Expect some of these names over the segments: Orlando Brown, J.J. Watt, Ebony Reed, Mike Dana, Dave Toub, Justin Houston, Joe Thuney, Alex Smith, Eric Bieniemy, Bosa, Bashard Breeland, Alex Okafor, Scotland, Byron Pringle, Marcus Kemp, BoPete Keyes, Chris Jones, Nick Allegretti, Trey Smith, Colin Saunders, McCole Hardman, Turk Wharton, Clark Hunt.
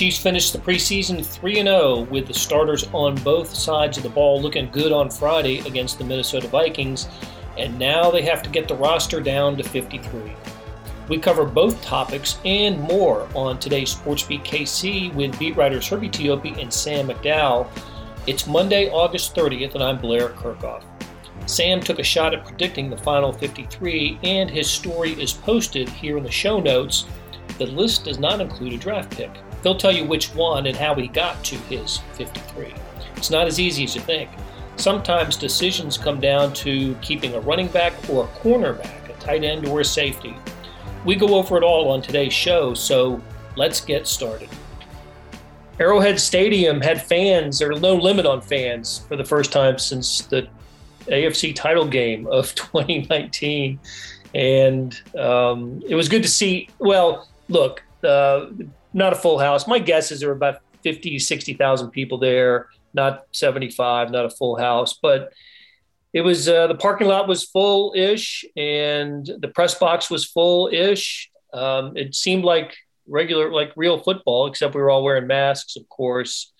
Chiefs finished the preseason 3-0 with the starters on both sides of the ball looking good on Friday against the Minnesota Vikings, and now they have to get the roster down to 53. We cover both topics and more on today's Sports Beat KC with beat writers Herbie Teope and Sam McDowell. It's Monday, August 30th, and I'm Blair Kirchhoff. Sam took a shot at predicting the final 53, and his story is posted here in the show notes. The list does not include a draft pick. He'll tell you which one and how he got to his 53. It's not as easy as you think. Sometimes decisions come down to keeping a running back or a cornerback, a tight end or a safety. We go over it all on today's show, so let's get started. Arrowhead Stadium had fans, there was no limit on fans for the first time since the AFC title game of 2019. And it was good to see, well, look, not a full house. My guess is there were about 50,000 to 60,000 people there, not 75, not a full house, but it was the parking lot was full-ish, and the press box was full-ish. It seemed like regular, like real football, except we were all wearing masks, of course.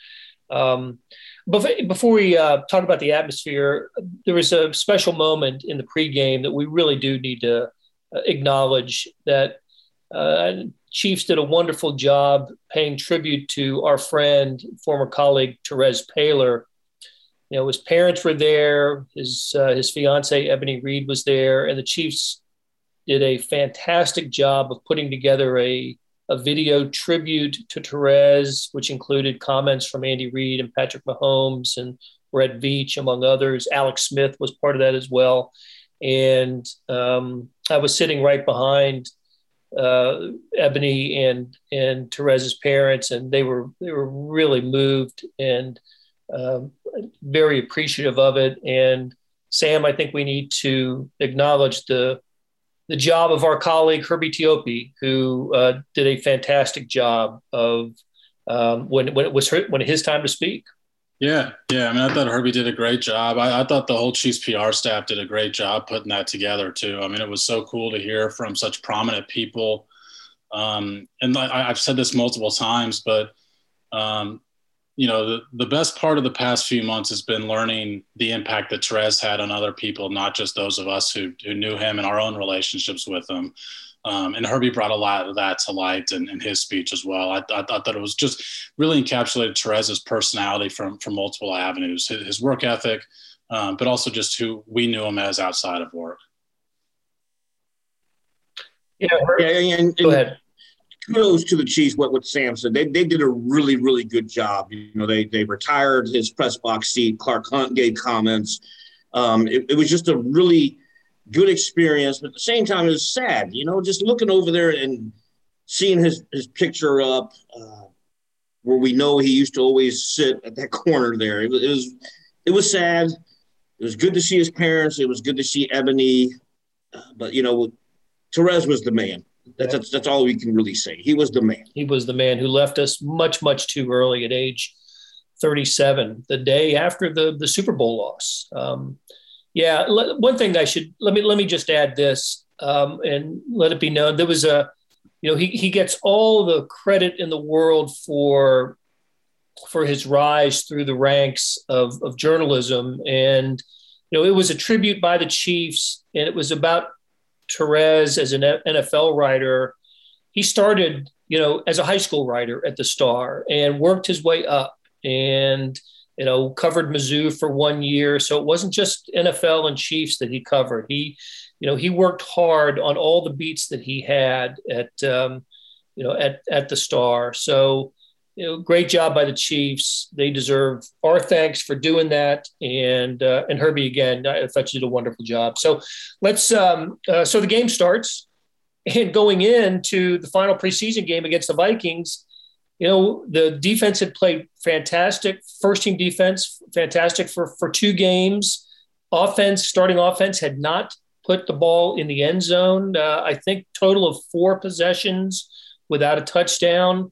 Before we talk about the atmosphere, there was a special moment in the pregame that we really do need to acknowledge, that Chiefs did a wonderful job paying tribute to our friend, former colleague Terez Paylor. You know, his parents were there, his fiance Ebony Reed was there, and the Chiefs did a fantastic job of putting together a video tribute to Terez, which included comments from Andy Reid and Patrick Mahomes and Brett Veach, among others. Alex Smith was part of that as well. And I was sitting right behind Ebony and Terez's parents, and they were really moved and very appreciative of it. And Sam, I think we need to acknowledge the job of our colleague Herbie Teope, who did a fantastic job of when his time to speak. Yeah. I mean, I thought Herbie did a great job. I thought the whole Chiefs PR staff did a great job putting that together too. I mean, it was so cool to hear from such prominent people. And I've said this multiple times, but you know, the best part of the past few months has been learning the impact that Terez had on other people, not just those of us who knew him and our own relationships with him. And Herbie brought a lot of that to light in his speech as well. I thought that it was just really encapsulated Terez's personality from multiple avenues, his work ethic, but also just who we knew him as outside of work. Yeah, go ahead. Kudos to the Chiefs, what Sam said. They did a really, really good job. You know, they retired his press box seat. Clark Hunt gave comments. It was just a really good experience, but at the same time, it was sad. You know, just looking over there and seeing his picture up where we know he used to always sit at that corner there. It was sad. It was good to see his parents. It was good to see Ebony. But, you know, Terez was the man. That's all we can really say. He was the man. He was the man who left us much, much too early at age 37, the day after the Super Bowl loss. One thing I should let me just add this and let it be known. There was he gets all the credit in the world for his rise through the ranks of journalism, and you know it was a tribute by the Chiefs, and it was about Terez as an NFL writer. He started, you know, as a high school writer at the Star and worked his way up and, you know, covered Mizzou for 1 year. So it wasn't just NFL and Chiefs that he covered. He, you know, he worked hard on all the beats that he had at the Star. So, you know, great job by the Chiefs. They deserve our thanks for doing that. And Herbie, again, I thought you did a wonderful job. So let's so the game starts, and going into the final preseason game against the Vikings, you know, the defense had played fantastic. First team defense, fantastic for two games. Starting offense had not put the ball in the end zone. I think total of 4 possessions without a touchdown.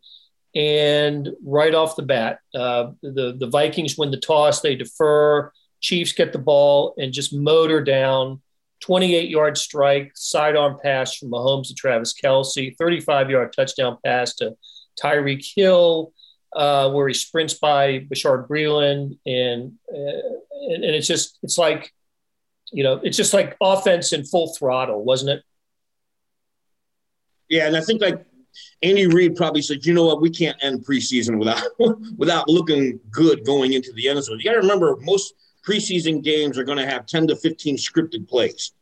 And right off the bat, the Vikings win the toss. They defer. Chiefs get the ball and just motor down. 28-yard strike, sidearm pass from Mahomes to Travis Kelce. 35-yard touchdown pass to Tyreek Hill. where he sprints by Bashard Breeland, and it's just, it's like, you know, it's just like offense in full throttle, wasn't it? Yeah, and I think like Andy Reid probably said, you know what, we can't end preseason without looking good going into the end zone. You got to remember, most preseason games are going to have 10 to 15 scripted plays.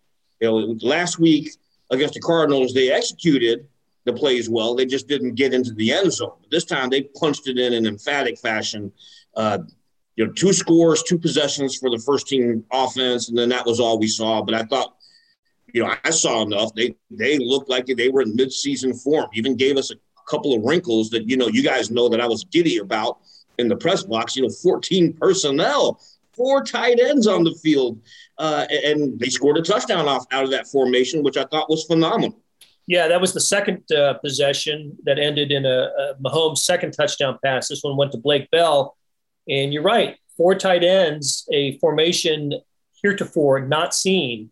You know, last week against the Cardinals, they executed the plays well. They just didn't get into the end zone. But this time they punched it in emphatic fashion. You know, 2 scores, 2 possessions for the first team offense, and then that was all we saw. But I thought, you know, I saw enough. They looked like they were in midseason form, even gave us a couple of wrinkles that, you know, you guys know that I was giddy about in the press box. You know, 14 personnel, 4 tight ends on the field, and they scored a touchdown out of that formation, which I thought was phenomenal. Yeah, that was the second possession that ended in a Mahomes' second touchdown pass. This one went to Blake Bell. And you're right, 4 tight ends, a formation heretofore not seen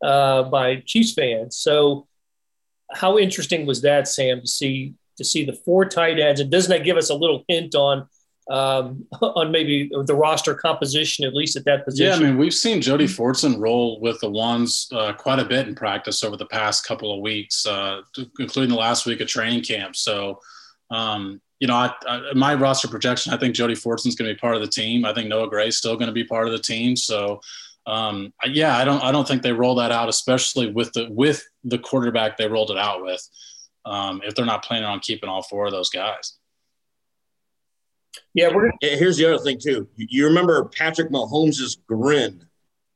by Chiefs fans. So how interesting was that, Sam, to see the 4 tight ends? And doesn't that give us a little hint on maybe the roster composition, at least at that position? Yeah, I mean, we've seen Jody Fortson roll with the ones quite a bit in practice over the past couple of weeks, including the last week of training camp. So, you know, my roster projection, I think Jody Fortson's going to be part of the team. I think Noah Gray's still going to be part of the team. So, yeah, I don't think they roll that out, especially with the quarterback they rolled it out with, if they're not planning on keeping all 4 of those guys. Yeah, here's the other thing too. You remember Patrick Mahomes' grin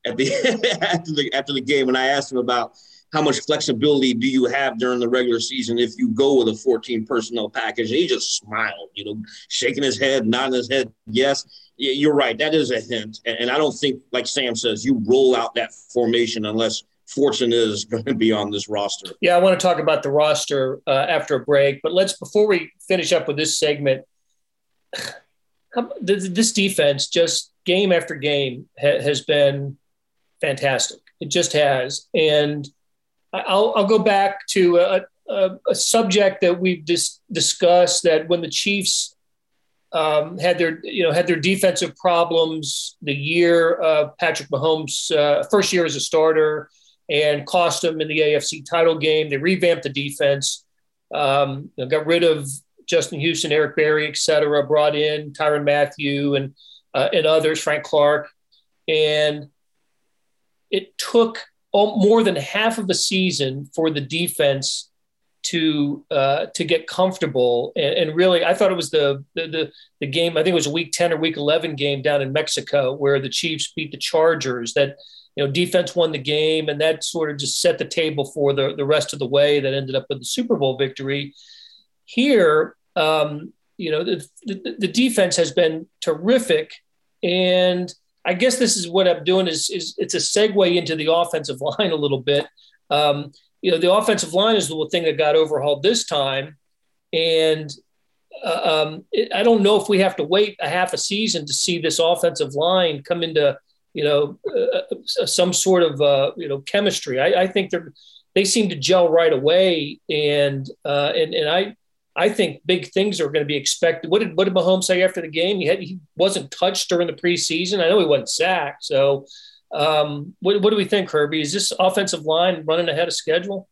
at the after the game when I asked him about how much flexibility do you have during the regular season if you go with a 14 personnel package, and he just smiled, you know, shaking his head, nodding his head. Yes, you're right. That is a hint, and I don't think, like Sam says, you roll out that formation unless Fortson is going to be on this roster. Yeah, I want to talk about the roster after a break, but before we finish up with this segment. This defense, just game after game, has been fantastic. It just has. And I'll go back to a subject that we've discussed, that when the Chiefs had their defensive problems the year of Patrick Mahomes' first year as a starter and cost them in the AFC title game, they revamped the defense, got rid of Justin Houston, Eric Berry, et cetera, brought in Tyrann Mathieu and others, Frank Clark. And it took more than half of a season for the defense to get comfortable. And really, I thought it was the game, I think it was a week 10 or week 11 game down in Mexico where the Chiefs beat the Chargers, that, you know, defense won the game. And that sort of just set the table for the rest of the way that ended up with the Super Bowl victory. Here, you know, the defense has been terrific, and I guess this is what I'm doing is it's a segue into the offensive line a little bit. You know, the offensive line is the thing that got overhauled this time, and I don't know if we have to wait a half a season to see this offensive line come into, you know, some sort of chemistry. I think they seem to gel right away, and I think big things are going to be expected. What did Mahomes say after the game? He wasn't touched during the preseason. I know he wasn't sacked. So what do we think, Herbie? Is this offensive line running ahead of schedule?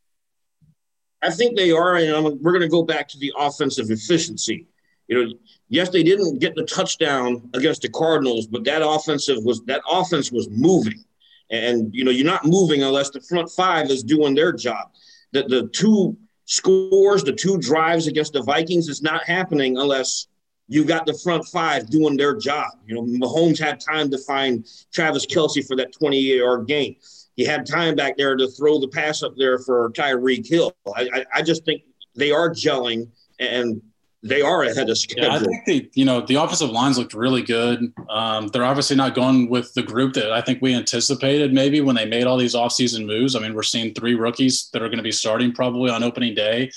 I think they are, and we're going to go back to the offensive efficiency. You know, yes, they didn't get the touchdown against the Cardinals, but that offense was moving. And, you know, you're not moving unless the front 5 is doing their job. The 2 scores, the 2 drives against the Vikings is not happening unless you've got the front 5 doing their job. You know, Mahomes had time to find Travis Kelce for that 28-yard gain. He had time back there to throw the pass up there for Tyreek Hill. I just think they are gelling, and they are ahead of schedule. Yeah, I think the offensive lines looked really good. They're obviously not going with the group that I think we anticipated maybe when they made all these offseason moves. I mean, we're seeing 3 rookies that are going to be starting probably on opening day.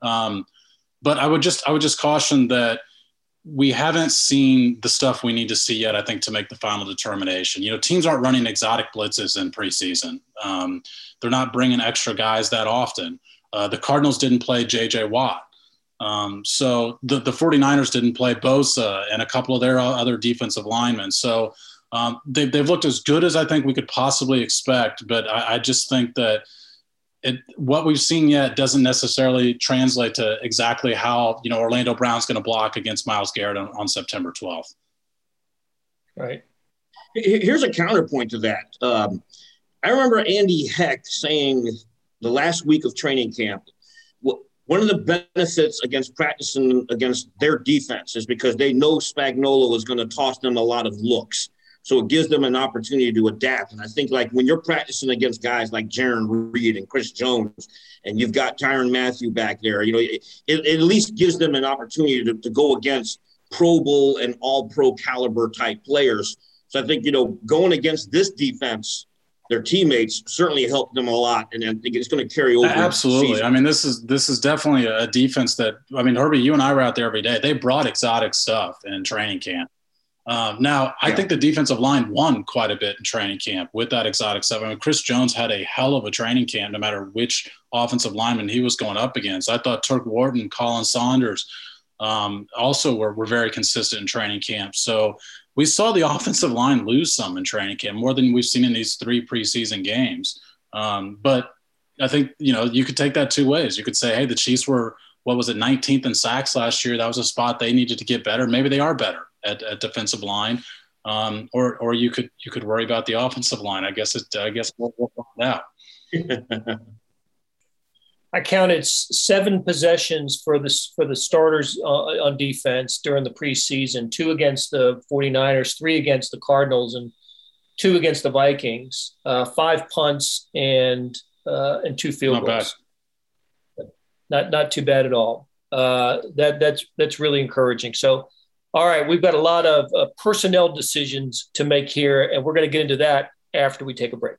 But I would just caution that we haven't seen the stuff we need to see yet, I think, to make the final determination. You know, teams aren't running exotic blitzes in preseason. They're not bringing extra guys that often. The Cardinals didn't play J.J. Watt. So the 49ers didn't play Bosa and a couple of their other defensive linemen. So they've looked as good as I think we could possibly expect, but I just think that what we've seen yet doesn't necessarily translate to exactly how, you know, Orlando Brown's going to block against Myles Garrett on September 12th. Right. Here's a counterpoint to that. I remember Andy Hecht saying the last week of training camp, one of the benefits against practicing against their defense is because they know Spagnuolo is going to toss them a lot of looks. So it gives them an opportunity to adapt. And I think, like, when you're practicing against guys like Jarran Reed and Chris Jones, and you've got Tyrann Mathieu back there, you know, it at least gives them an opportunity to go against Pro Bowl and all-pro caliber type players. So I think, you know, going against this defense, their teammates, certainly helped them a lot. And I think it's going to carry over. Absolutely. I mean, this is definitely a defense that, I mean, Herbie, you and I were out there every day. They brought exotic stuff in training camp. I think the defensive line won quite a bit in training camp with that exotic stuff. I mean, Chris Jones had a hell of a training camp, no matter which offensive lineman he was going up against. I thought Turk Ward and Colin Saunders also were very consistent in training camp. So we saw the offensive line lose some in training camp, more than we've seen in these three preseason games. But I think, you know, you could take that two ways. You could say, hey, the Chiefs were, 19th in sacks last year. That was a spot they needed to get better. Maybe they are better at defensive line, or you could worry about the offensive line. I guess we'll find out. I counted 7 possessions for the starters on defense during the preseason, 2 against the 49ers, 3 against the Cardinals, and 2 against the Vikings, 5 punts and 2 field goals. Not too bad at all. That's really encouraging. So, all right, we've got a lot of personnel decisions to make here, and we're going to get into that after we take a break.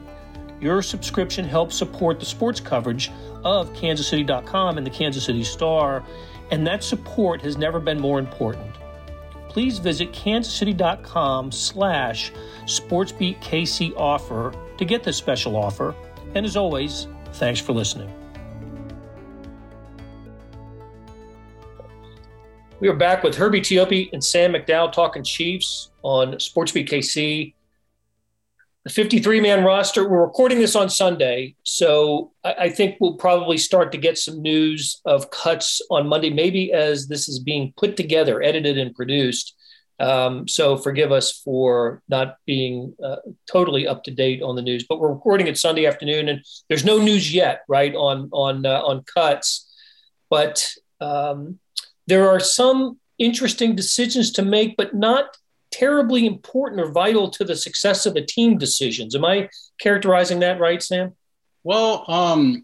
Your subscription helps support the sports coverage of KansasCity.com and the Kansas City Star, and that support has never been more important. Please visit KansasCity.com/SportsBeatKCoffer to get this special offer. And as always, thanks for listening. We are back with Herbie Teope and Sam McDowell talking Chiefs on SportsBeat KC. The 53-man roster, we're recording this on Sunday, so I think we'll probably start to get some news of cuts on Monday, maybe as this is being put together, edited and produced. So forgive us for not being totally up to date on the news, but we're recording it Sunday afternoon, and there's no news yet, right, on cuts. But there are some interesting decisions to make, but not terribly important or vital to the success of the team decisions. Am I characterizing that right, Sam? Well, we're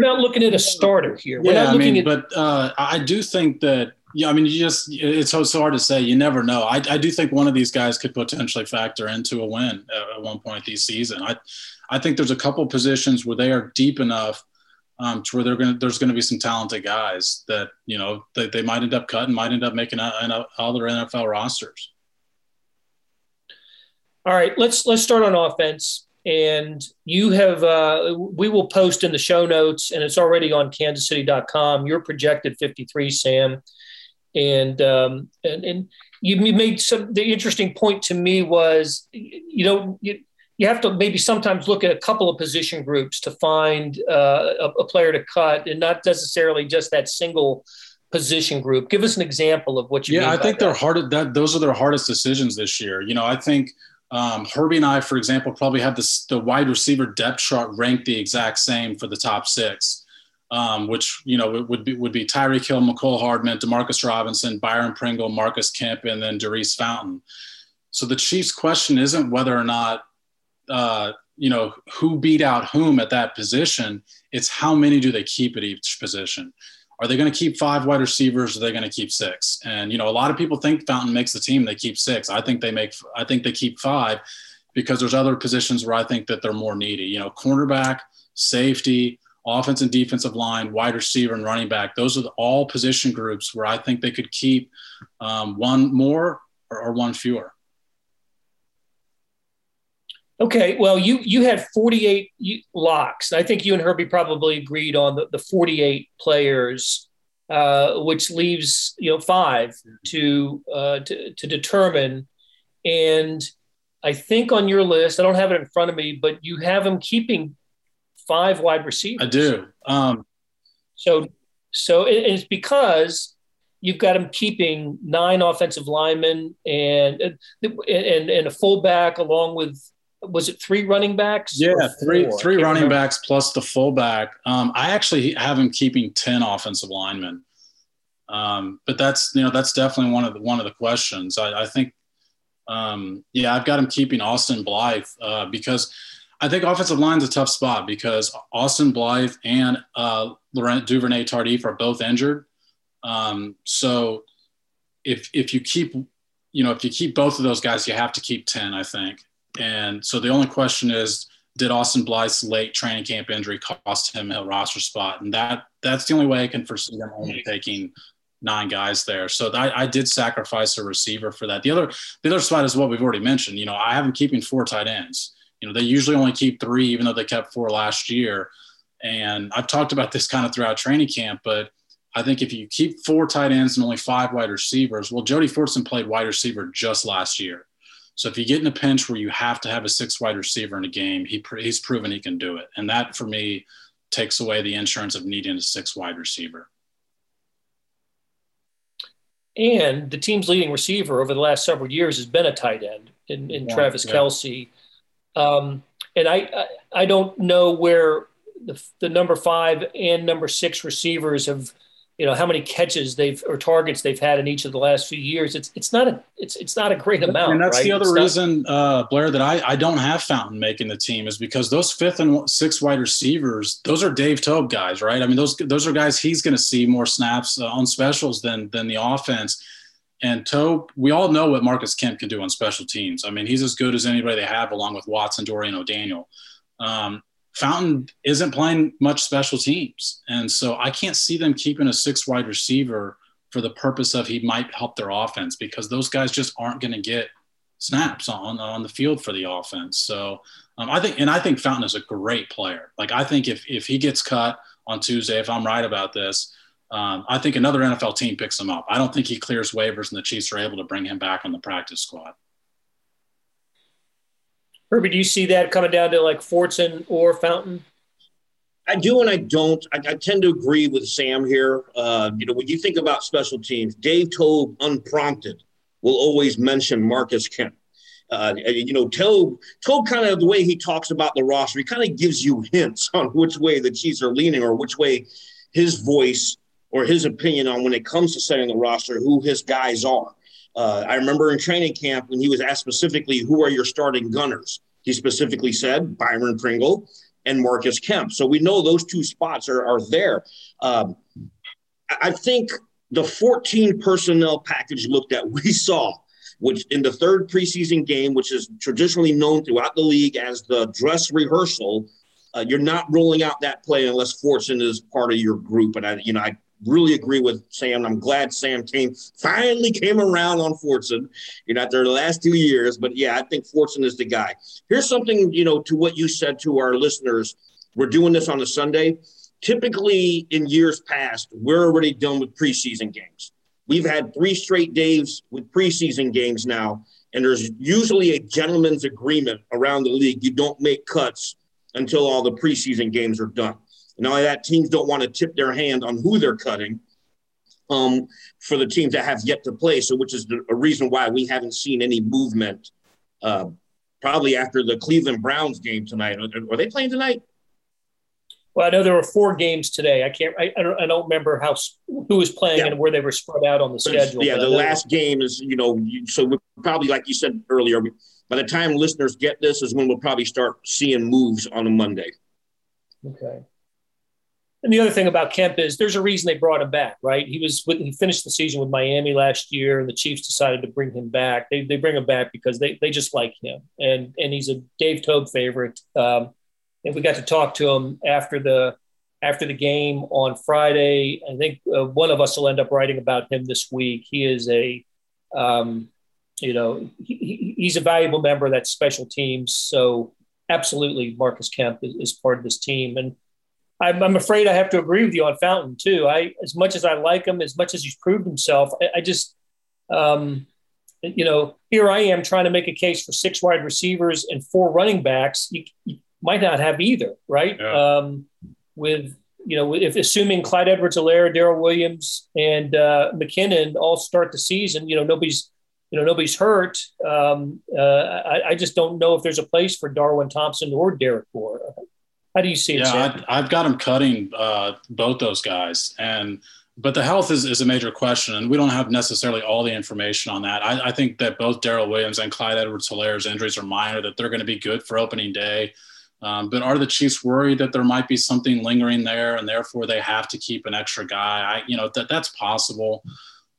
not looking at a starter here. I do think that, yeah, I mean, it's so hard to say. You never know. I do think one of these guys could potentially factor into a win at one point this season. I think there's a couple positions where they are deep enough to where there's going to be some talented guys that, you know, they might end up cutting, might end up making other NFL rosters. All right, let's start on offense. And you have we will post in the show notes, and it's already on KansasCity.com, your projected 53, Sam. And you made the interesting point to me was, you know, you have to maybe sometimes look at a couple of position groups to find a player to cut, and not necessarily just that single position group. Give us an example of what you mean by that. I think they're hard. Those are their hardest decisions this year. You know, I think Herbie and I, for example, probably have the wide receiver depth chart ranked the exact same for the top six, which, you know, would be Tyreek Hill, McCole Hardman, Demarcus Robinson, Byron Pringle, Marcus Kemp, and then Daurice Fountain. So the Chiefs' question isn't whether or not, you know, who beat out whom at that position. It's how many do they keep at each position. Are they going to keep five wide receivers? Or are they going to keep six? And, you know, a lot of people think Fountain makes the team. They keep six. I think they keep five because there's other positions where I think that they're more needy. You know, cornerback, safety, offense and defensive line, wide receiver, and running back. Those are all position groups where I think they could keep one more or one fewer. Okay, well, you had 48 locks. I think you and Herbie probably agreed on the 48 players, which leaves, you know, five to determine. And I think on your list, I don't have it in front of me, but you have them keeping five wide receivers. I do. So it's because you've got them keeping nine offensive linemen and a fullback along with. Was it three running backs? Yeah, three running backs plus the fullback. I actually have him keeping 10 offensive linemen, but that's definitely one of the questions. I think, I've got him keeping Austin Blythe because I think offensive line is a tough spot because Austin Blythe and Laurent Duvernay-Tardif are both injured. So if you keep both of those guys, you have to keep 10, I think. And so the only question is, did Austin Blythe's late training camp injury cost him a roster spot? And that's the only way I can foresee them only taking nine guys there. So I did sacrifice a receiver for that. The other spot is what we've already mentioned. You know, I have them keeping four tight ends. You know, they usually only keep three, even though they kept four last year. And I've talked about this kind of throughout training camp, but I think if you keep four tight ends and only five wide receivers, well, Jody Fortson played wide receiver just last year. So if you get in a pinch where you have to have a sixth wide receiver in a game, he's proven he can do it. And that, for me, takes away the insurance of needing a sixth wide receiver. And the team's leading receiver over the last several years has been a tight end in Travis Kelce. And I don't know where the number five and number six receivers have – you know, how many catches targets they've had in each of the last few years. It's not a great amount. And that's right? The other reason, Blair, that I don't have Fountain making the team is because those fifth and sixth wide receivers, those are Dave Toub guys, right? I mean, those are guys he's going to see more snaps on specials than the offense. And Toub, we all know what Marcus Kemp can do on special teams. I mean, he's as good as anybody they have, along with Watson, Dorian O'Daniel. Fountain isn't playing much special teams. And so I can't see them keeping a sixth wide receiver for the purpose of he might help their offense because those guys just aren't going to get snaps on the field for the offense. So I think Fountain is a great player. Like I think if he gets cut on Tuesday, if I'm right about this, I think another NFL team picks him up. I don't think he clears waivers and the Chiefs are able to bring him back on the practice squad. Herbie, do you see that coming down to like Fortson or Fountain? I do and I don't. I tend to agree with Sam here. You know, when you think about special teams, Dave Toub, unprompted, will always mention Marcus Kemp. You know, Toub kind of the way he talks about the roster, he kind of gives you hints on which way the Chiefs are leaning or which way his voice or his opinion on when it comes to setting the roster, who his guys are. I remember in training camp when he was asked specifically, who are your starting gunners? He specifically said Byron Pringle and Marcus Kemp. So we know those two spots are there. I think the 14 personnel package look that we saw, which in the third preseason game, which is traditionally known throughout the league as the dress rehearsal, you're not rolling out that play unless Fortson is part of your group. And I really agree with Sam. I'm glad Sam finally came around on Fortson, after the last 2 years. But yeah, I think Fortson is the guy. Here's something, to what you said to our listeners. We're doing this on a Sunday. Typically in years past, we're already done with preseason games. We've had three straight days with preseason games now. And there's usually a gentleman's agreement around the league. You don't make cuts until all the preseason games are done. And all that, teams don't want to tip their hand on who they're cutting for the teams that have yet to play, so which is a reason why we haven't seen any movement probably after the Cleveland Browns game tonight. Are they playing tonight? Well, I know there were four games today. I don't remember who was playing and where they were spread out on the schedule. Yeah, the last game is, so we're probably, like you said earlier, by the time listeners get this is when we'll probably start seeing moves on a Monday. Okay. And the other thing about Kemp is there's a reason they brought him back, right? He finished the season with Miami last year, and the Chiefs decided to bring him back. They bring him back because they just like him, and he's a Dave Toub favorite. And we got to talk to him after the game on Friday. I think one of us will end up writing about him this week. He is he's a valuable member of that special teams. So absolutely, Marcus Kemp is part of this team. And I'm afraid I have to agree with you on Fountain too. As much as I like him, as much as he's proved himself, I just here I am trying to make a case for 6 wide receivers and 4 running backs. You might not have either, right? Yeah. If assuming Clyde Edwards-Helaire, Darryl Williams, and McKinnon all start the season, nobody's hurt. I just don't know if there's a place for Darwin Thompson or Derek Moore. How do you see it? Yeah, I've got them cutting both those guys, but the health is a major question, and we don't have necessarily all the information on that. I think that both Darryl Williams and Clyde Edwards-Helaire's injuries are minor; that they're going to be good for opening day. But are the Chiefs worried that there might be something lingering there and therefore they have to keep an extra guy? That's possible.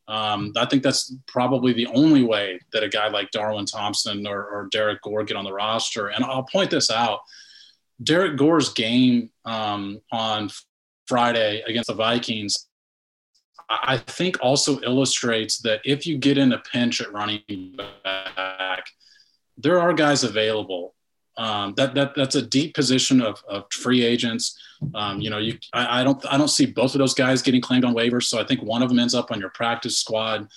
I think that's probably the only way that a guy like Darwin Thompson or Derek Gore get on the roster. And I'll point this out. Derek Gore's game on Friday against the Vikings, I think also illustrates that if you get in a pinch at running back, there are guys available. That's a deep position of free agents. I don't see both of those guys getting claimed on waivers. So I think one of them ends up on your practice squad.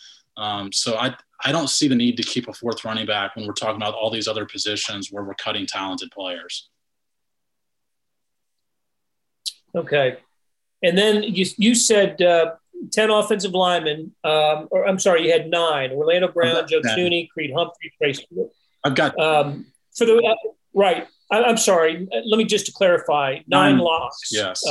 So I don't see the need to keep a 4th running back when we're talking about all these other positions where we're cutting talented players. Okay. And then you said 10 offensive linemen, you had 9, Orlando Brown, Joe Thuney, Creed Humphrey, Trace. I've got right. I'm sorry. Let me just to clarify, 9 locks. Yes.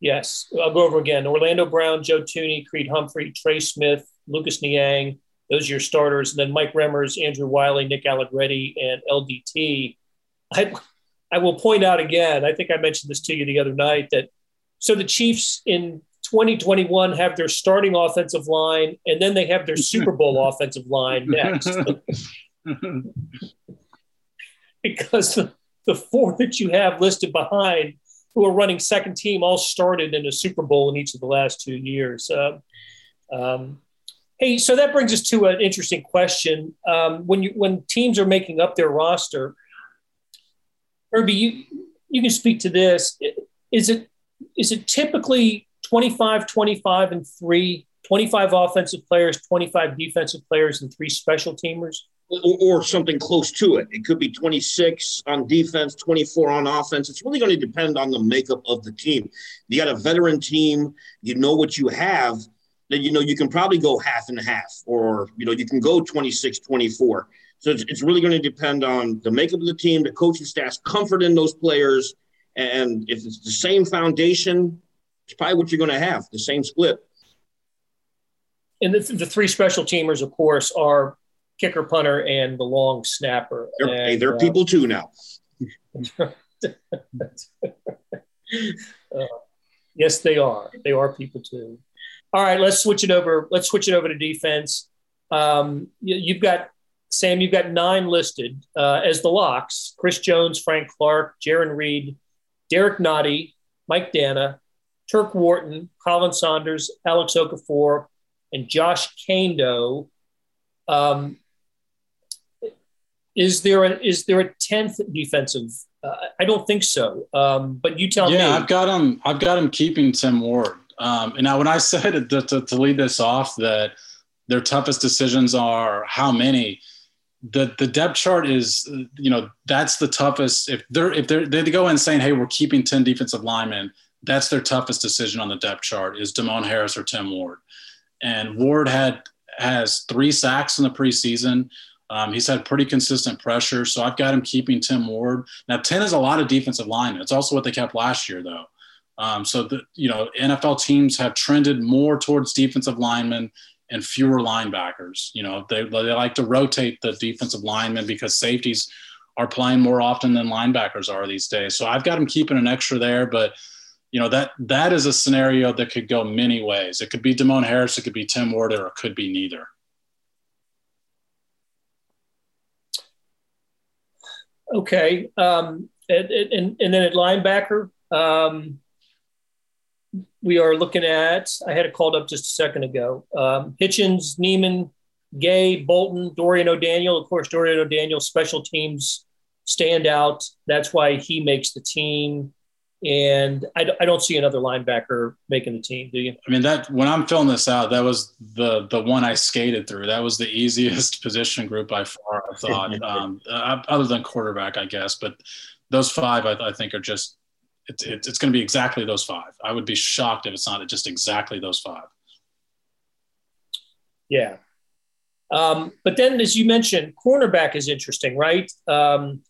Yes. I'll go over again. Orlando Brown, Joe Thuney, Creed Humphrey, Trey Smith, Lucas Niang. Those are your starters. And then Mike Remmers, Andrew Wiley, Nick Allegretti, and LDT. I will point out again, I think I mentioned this to you the other night, that so the Chiefs in 2021 have their starting offensive line, and then they have their Super Bowl offensive line next. Because the 4 that you have listed behind who are running second team all started in a Super Bowl in each of the last 2 years. Hey, so that brings us to an interesting question. When teams are making up their roster, Herbie, you can speak to this. Is it typically 25, 25, and 3, 25 offensive players, 25 defensive players, and 3 special teamers? Or something close to it. It could be 26 on defense, 24 on offense. It's really going to depend on the makeup of the team. You got a veteran team, you know what you have, then you can probably go half and half, or you can go 26, 24. So it's really going to depend on the makeup of the team, the coaching staff's comfort in those players, and if it's the same foundation, it's probably what you're going to have, the same split. And the 3 special teamers, of course, are kicker, punter, and the long snapper. They're people too now. Yes, they are. They are people too. All right, let's switch it over. Let's switch it over to defense. You've got 9 listed as the locks: Chris Jones, Frank Clark, Jarran Reed, Derek Nottie, Mike Dana, Turk Wharton, Colin Saunders, Alex Okafor, and Josh Kando. Is there a 10th defensive? I don't think so. But you tell me. Yeah, I've got him keeping Tim Ward. And now when I said to lead this off that Their toughest decisions are how many. The depth chart is, you know, that's the toughest. If they go in saying, hey, we're keeping 10 defensive linemen, that's their toughest decision on the depth chart is Damone Harris or Tim Ward. And Ward has 3 sacks in the preseason. He's had pretty consistent pressure. So I've got him keeping Tim Ward. Now 10 is a lot of defensive linemen. It's also what they kept last year though. So NFL teams have trended more towards defensive linemen and fewer linebackers. You know, they like to rotate the defensive linemen because safeties are playing more often than linebackers are these days. So I've got him keeping an extra there, but you know, that is a scenario that could go many ways. It could be Damone Harris, it could be Tim Ward, or it could be neither. Okay. And then at linebacker, we are looking at, I had it called up just a second ago, Hitchens, Neiman, Gay, Bolton, Dorian O'Daniel. Of course, Dorian O'Daniel, special teams stand out. That's why he makes the team. And I don't see another linebacker making the team, do you? I mean, that when I'm filling this out, that was the one I skated through. That was the easiest position group by far, I thought, other than quarterback, I guess. But those 5, I think, are just – it's going to be exactly those 5. I would be shocked if it's not just exactly those 5. Yeah. But then, as you mentioned, cornerback is interesting, right? Do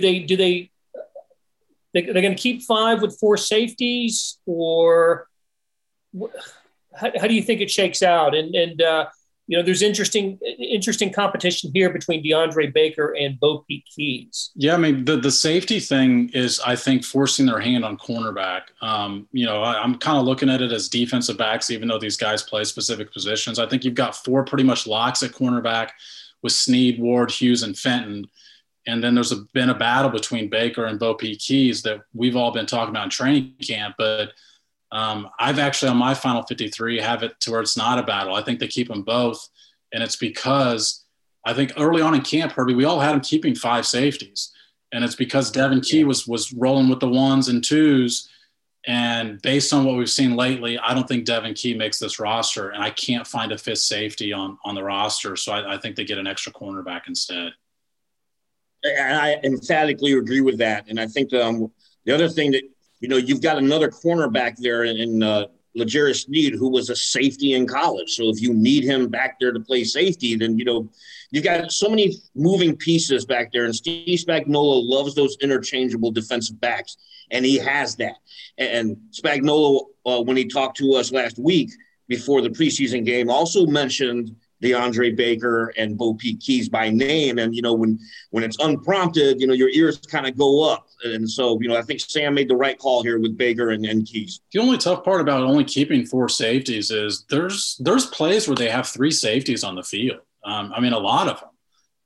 they – They're going to keep 5 with 4 safeties, or how do you think it shakes out? And you know, there's interesting competition here between DeAndre Baker and BoPete Keyes. Yeah, I mean, the safety thing is, I think, forcing their hand on cornerback. You know, I'm kind of looking at it as defensive backs, even though these guys play specific positions. I think you've got 4 pretty much locks at cornerback with Snead, Ward, Hughes, and Fenton. And then there's been a battle between Baker and BoPete Keyes that we've all been talking about in training camp. But I've actually, on my final 53, have it to where it's not a battle. I think they keep them both. And it's because I think early on in camp, Herbie, we all had them keeping 5 safeties. And it's because Devin Key was rolling with the 1s and 2s. And based on what we've seen lately, I don't think Devin Key makes this roster. And I can't find a 5th safety on the roster. So I think they get an extra cornerback instead. And I emphatically agree with that. And I think the other thing that, you know, you've got another cornerback there in L'Jarius Sneed, who was a safety in college. So if you need him back there to play safety, then, you know, you've got so many moving pieces back there. And Steve Spagnuolo loves those interchangeable defensive backs, and he has that. And Spagnuolo, when he talked to us last week before the preseason game, also mentioned – DeAndre Baker and BoPete Keyes by name. And, you know, when it's unprompted, you know, your ears kind of go up. And so, you know, I think Sam made the right call here with Baker and Keyes. The only tough part about only keeping 4 safeties is there's plays where they have 3 safeties on the field. I mean, a lot of them.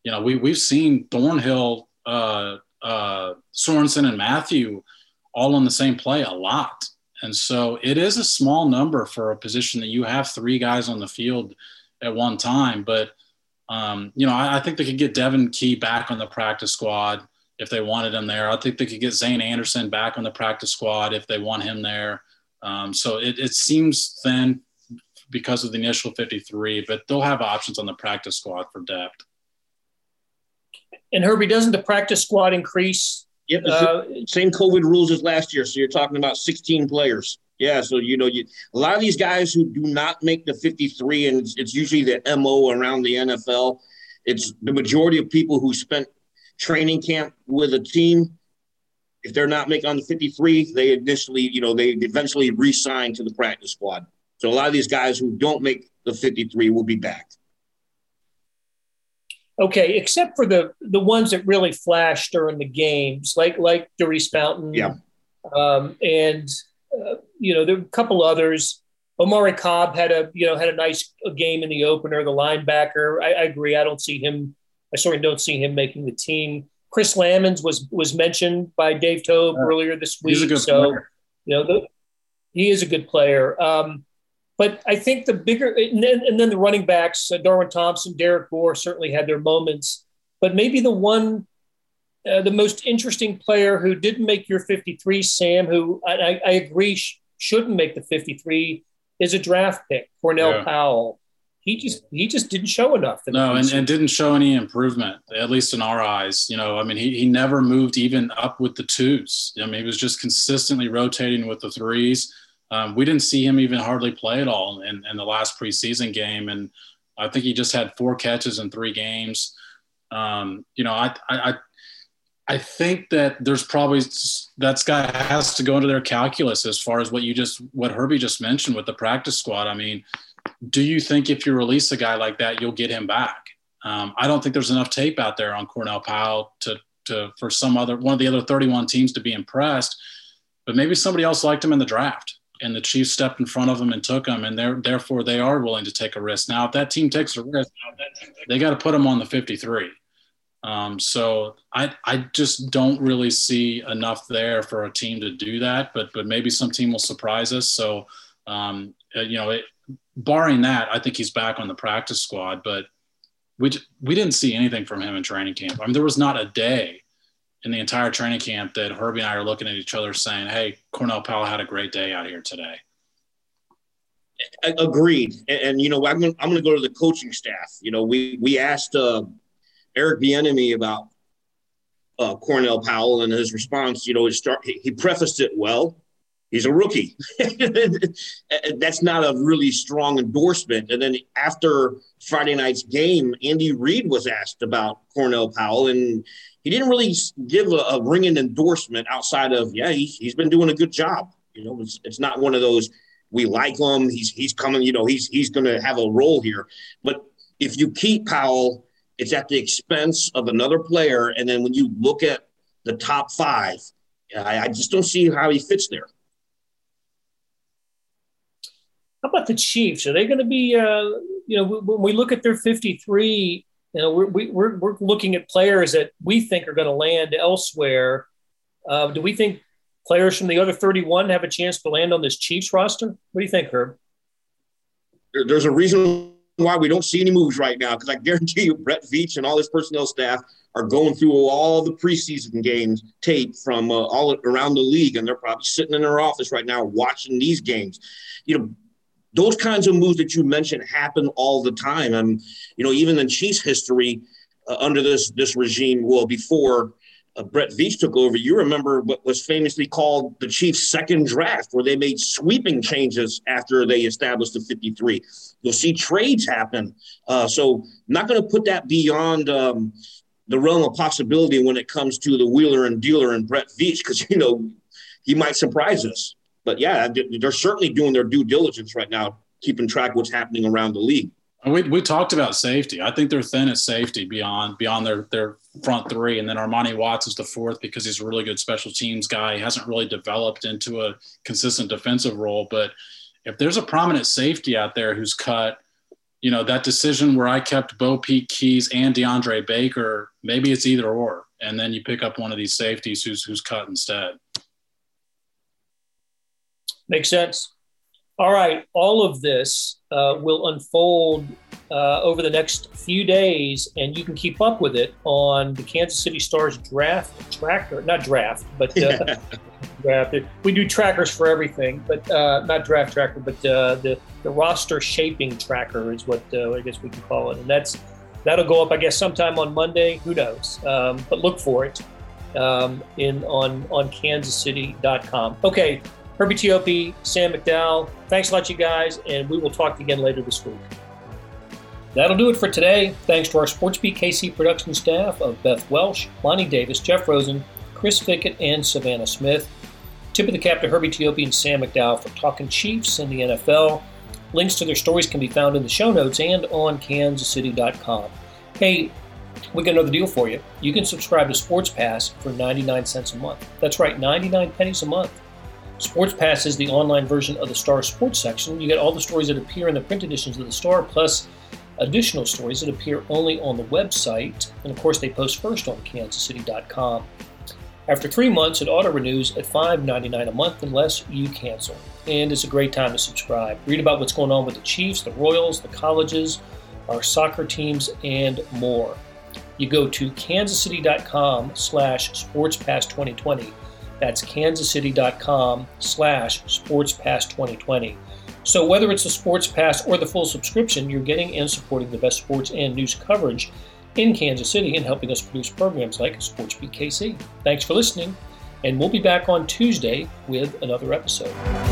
You know, we've seen Thornhill, Sorensen, and Mathieu all on the same play a lot. And so it is a small number for a position that you have 3 guys on the field at one time. But, you know, I think they could get Devin Key back on the practice squad if they wanted him there. I think they could get Zane Anderson back on the practice squad if they want him there. So it seems thin because of the initial 53, but they'll have options on the practice squad for depth. And Herbie, doesn't the practice squad increase? Yep, same COVID rules as last year. So you're talking about 16 players. Yeah, so, you know, a lot of these guys who do not make the 53, and it's usually the MO around the NFL, it's the majority of people who spent training camp with a team, if they're not making on the 53, they eventually re-sign to the practice squad. So a lot of these guys who don't make the 53 will be back. Okay, except for the ones that really flashed during the games, like Daurice Fountain. Yeah. You know, there were a couple others. Omari Cobb had a nice game in the opener, the linebacker. I agree. I certainly don't see him making the team. Chris Lamons was mentioned by Dave Toub earlier this week. He's a good player. You know, he is a good player. But I think the bigger – and then the running backs, Darwin Thompson, Derek Moore certainly had their moments. But maybe the one – the most interesting player who didn't make your 53, Sam, who I agree shouldn't make the 53, is a draft pick, Cornell Powell. he just didn't show enough. And didn't show any improvement, at least in our eyes. You know, I mean, he never moved even up with the twos. I mean, he was just consistently rotating with the threes. We didn't see him even hardly play at all in the last preseason game. And I think he just had 4 catches in 3 games. You know, I think that there's probably that guy has to go into their calculus as far as what Herbie just mentioned with the practice squad. I mean, do you think if you release a guy like that, you'll get him back? I don't think there's enough tape out there on Cornell Powell for one of the other 31 teams to be impressed, but maybe somebody else liked him in the draft and the Chiefs stepped in front of him and took him. And therefore they are willing to take a risk. Now, if that team takes a risk, they got to put him on the 53. So I just don't really see enough there for a team to do that, but maybe some team will surprise us. So, you know, barring that, I think he's back on the practice squad, but we didn't see anything from him in training camp. I mean, there was not a day in the entire training camp that Herbie and I are looking at each other saying, hey, Cornell Powell had a great day out here today. Agreed. And you know, I'm going to go to the coaching staff. You know, we asked, Eric Bieniemy about Cornell Powell, and his response, you know, he prefaced it well. He's a rookie. That's not a really strong endorsement. And then after Friday night's game, Andy Reid was asked about Cornell Powell, and he didn't really give a ringing endorsement outside of, yeah, he's been doing a good job. You know, it's not one of those, we like him, he's coming, you know, he's going to have a role here. But if you keep Powell, it's at the expense of another player. And then when you look at the top 5, I just don't see how he fits there. How about the Chiefs? Are they going to be, you know, when we look at their 53, you know, we're looking at players that we think are going to land elsewhere. Do we think players from the other 31 have a chance to land on this Chiefs roster? What do you think, Herb? There's a reason why we don't see any moves right now, because I guarantee you Brett Veach and all his personnel staff are going through all the preseason games tape from all around the league, and they're probably sitting in their office right now watching these games. You know, those kinds of moves that you mentioned happen all the time. And, you know, even in Chiefs history under this regime, well, before Brett Veach took over, you remember what was famously called the Chiefs' second draft, where they made sweeping changes after they established the 53. You'll see trades happen. So not going to put that beyond the realm of possibility when it comes to the wheeler and dealer and Brett Veach, because, you know, he might surprise us. But, yeah, they're certainly doing their due diligence right now, keeping track of what's happening around the league. We talked about safety. I think they're thin at safety beyond their front 3. And then Armani Watts is the 4th because he's a really good special teams guy. He hasn't really developed into a consistent defensive role. But if there's a prominent safety out there who's cut, you know, that decision where I kept BoPete Keyes and DeAndre Baker, maybe it's either or. And then you pick up one of these safeties who's cut instead. Makes sense. All right. All of this will unfold over the next few days, and you can keep up with it on the Kansas City Stars draft tracker. Not draft, but draft. We do trackers for everything, but not draft tracker, but the roster shaping tracker is what I guess we can call it. And that'll go up, I guess, sometime on Monday. Who knows? But look for it on kansascity.com. Okay. Herbie Teope, Sam McDowell, thanks a lot, you guys, and we will talk again later this week. That'll do it for today. Thanks to our SportsBeat KC production staff of Beth Welsh, Lonnie Davis, Jeff Rosen, Chris Fickett, and Savannah Smith. Tip of the cap to Herbie Teope and Sam McDowell for talking Chiefs and the NFL. Links to their stories can be found in the show notes and on kansascity.com. Hey, we got another deal for you. You can subscribe to Sports Pass for 99 cents a month. That's right, 99 pennies a month. Sports Pass is the online version of the Star Sports section. You get all the stories that appear in the print editions of the Star, plus additional stories that appear only on the website. And, of course, they post first on kansascity.com. After 3 months, it auto-renews at $5.99 a month unless you cancel. And it's a great time to subscribe. Read about what's going on with the Chiefs, the Royals, the colleges, our soccer teams, and more. You go to kansascity.com/sportspass2020. That's kansascity.com/sportspass2020. So whether it's the sports pass or the full subscription, you're getting and supporting the best sports and news coverage in Kansas City and helping us produce programs like Sports Beat KC. Thanks for listening, and we'll be back on Tuesday with another episode.